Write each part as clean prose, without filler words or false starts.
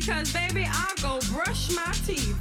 because baby, I go brush my teeth.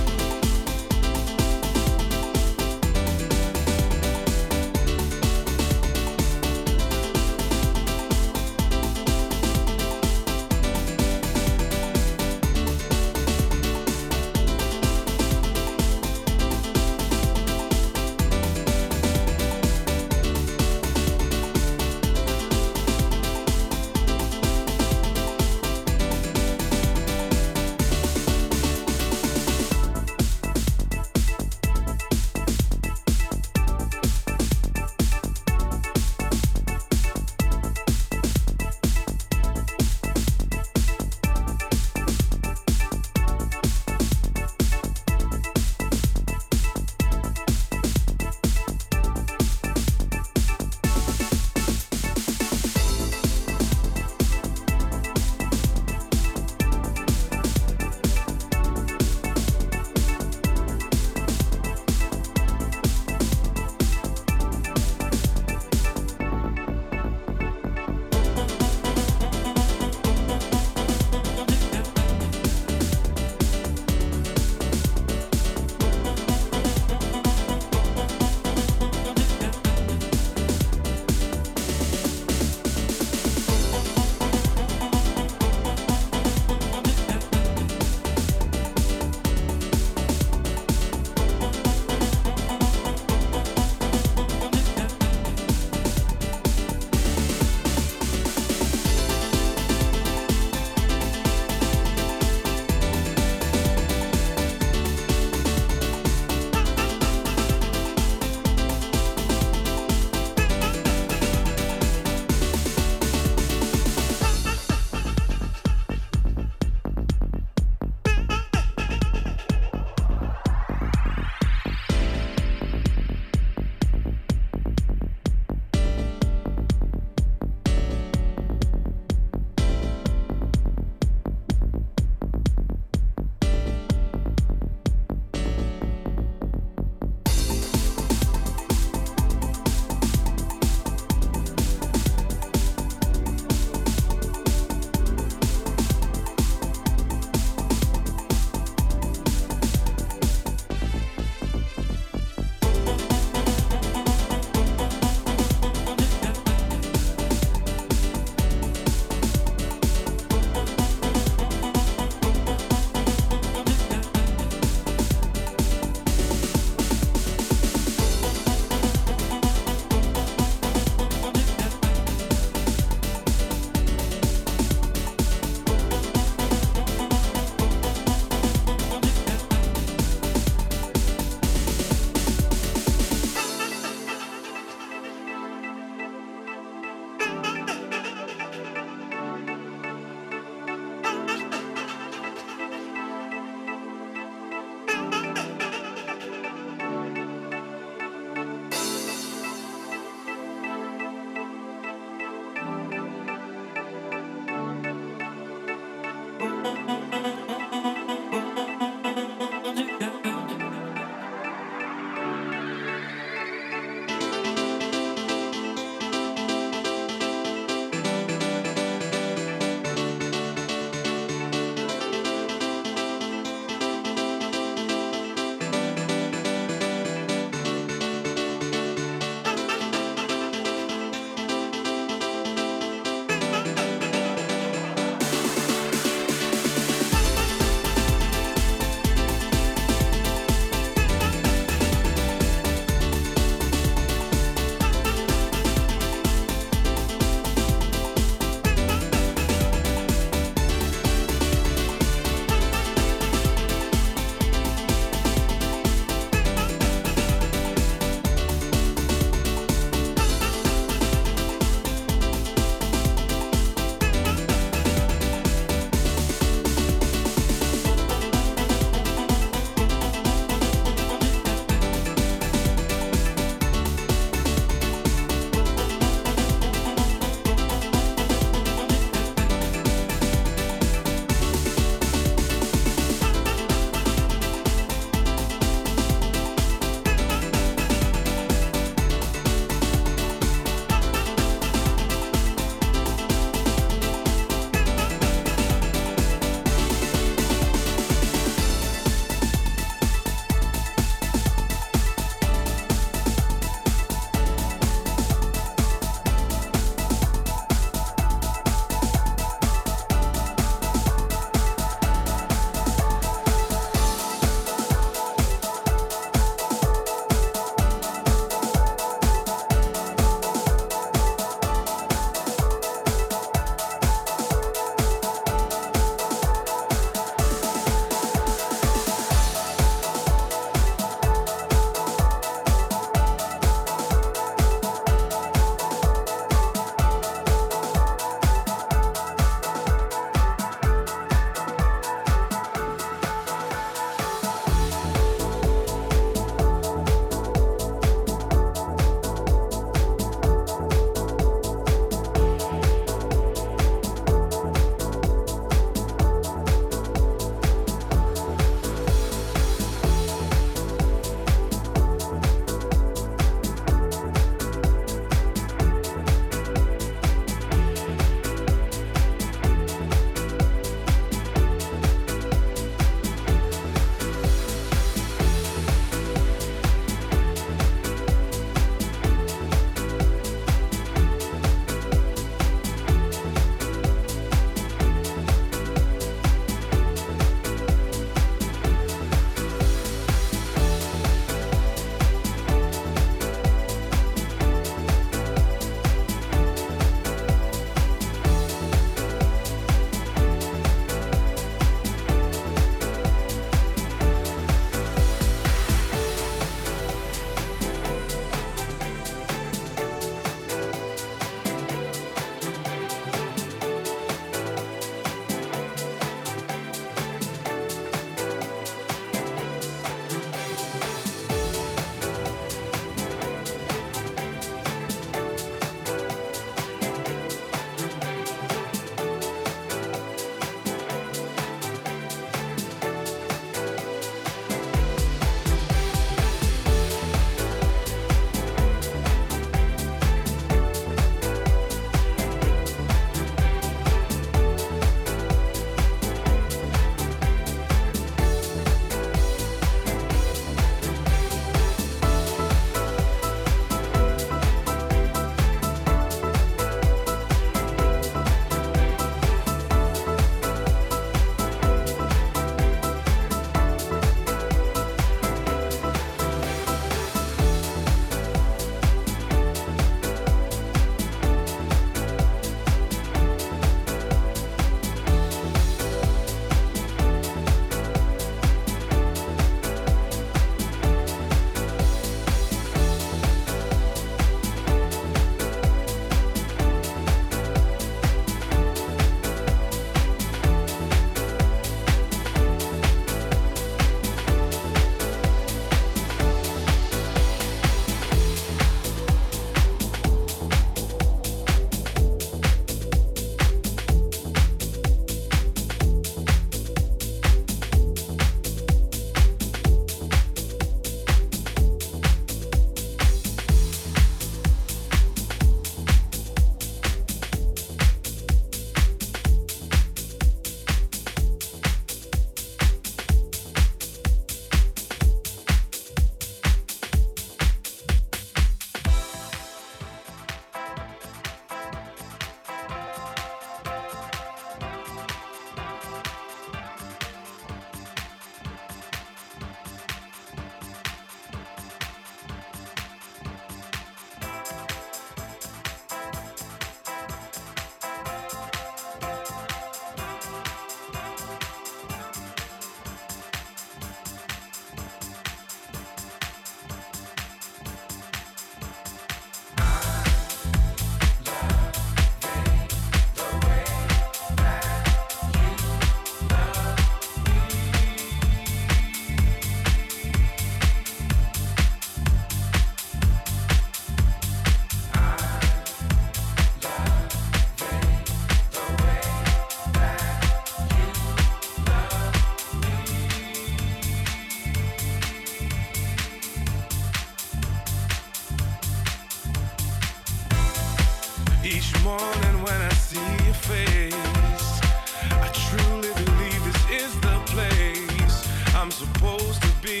I'm supposed to be,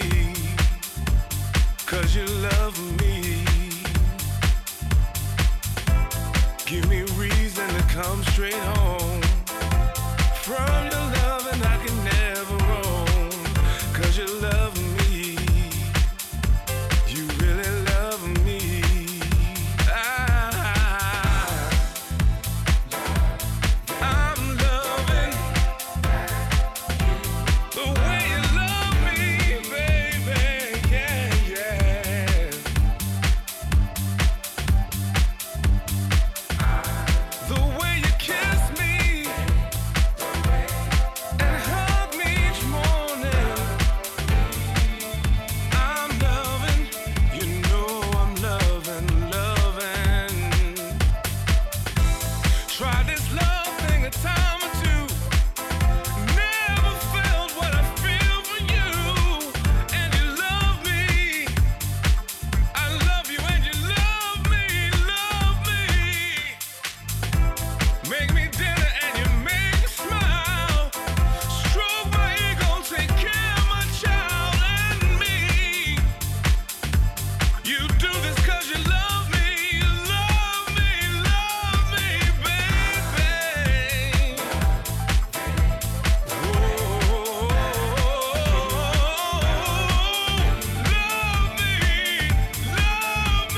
'cause you love me. Give me reason to come straight home. From your loving I can never roam, 'cause you love me. You really love me. I'm loving the way you love me, baby. Yeah, yeah. The way you kiss me and hug me each morning. I'm loving, you know I'm loving. Try this love thing a time or two. Never felt what I feel for you. And you love me. I love you and you love me, love me. Make me dinner and you make me smile. Stroke my ego, take care of my child and me. You do this 'cause you love me, you love me, love me, baby. Love me, love me, you love me, baby.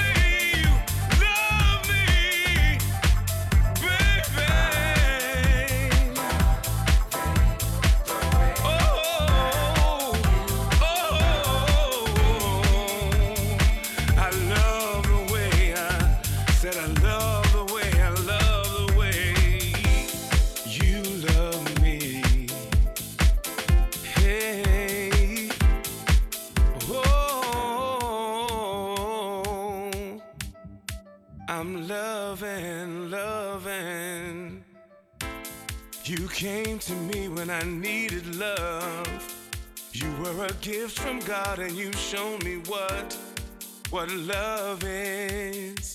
I love the way I said I love the way, I love the way you love me. Hey, oh, I'm loving, loving. You came to me when I needed love. You were a gift from God and you showed me what love is.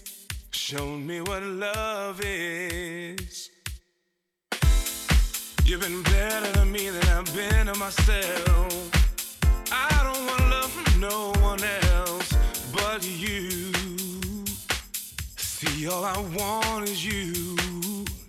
Shown me what love is. You've been better to me than I've been to myself. I don't want love from no one else but you. See, all I want is you.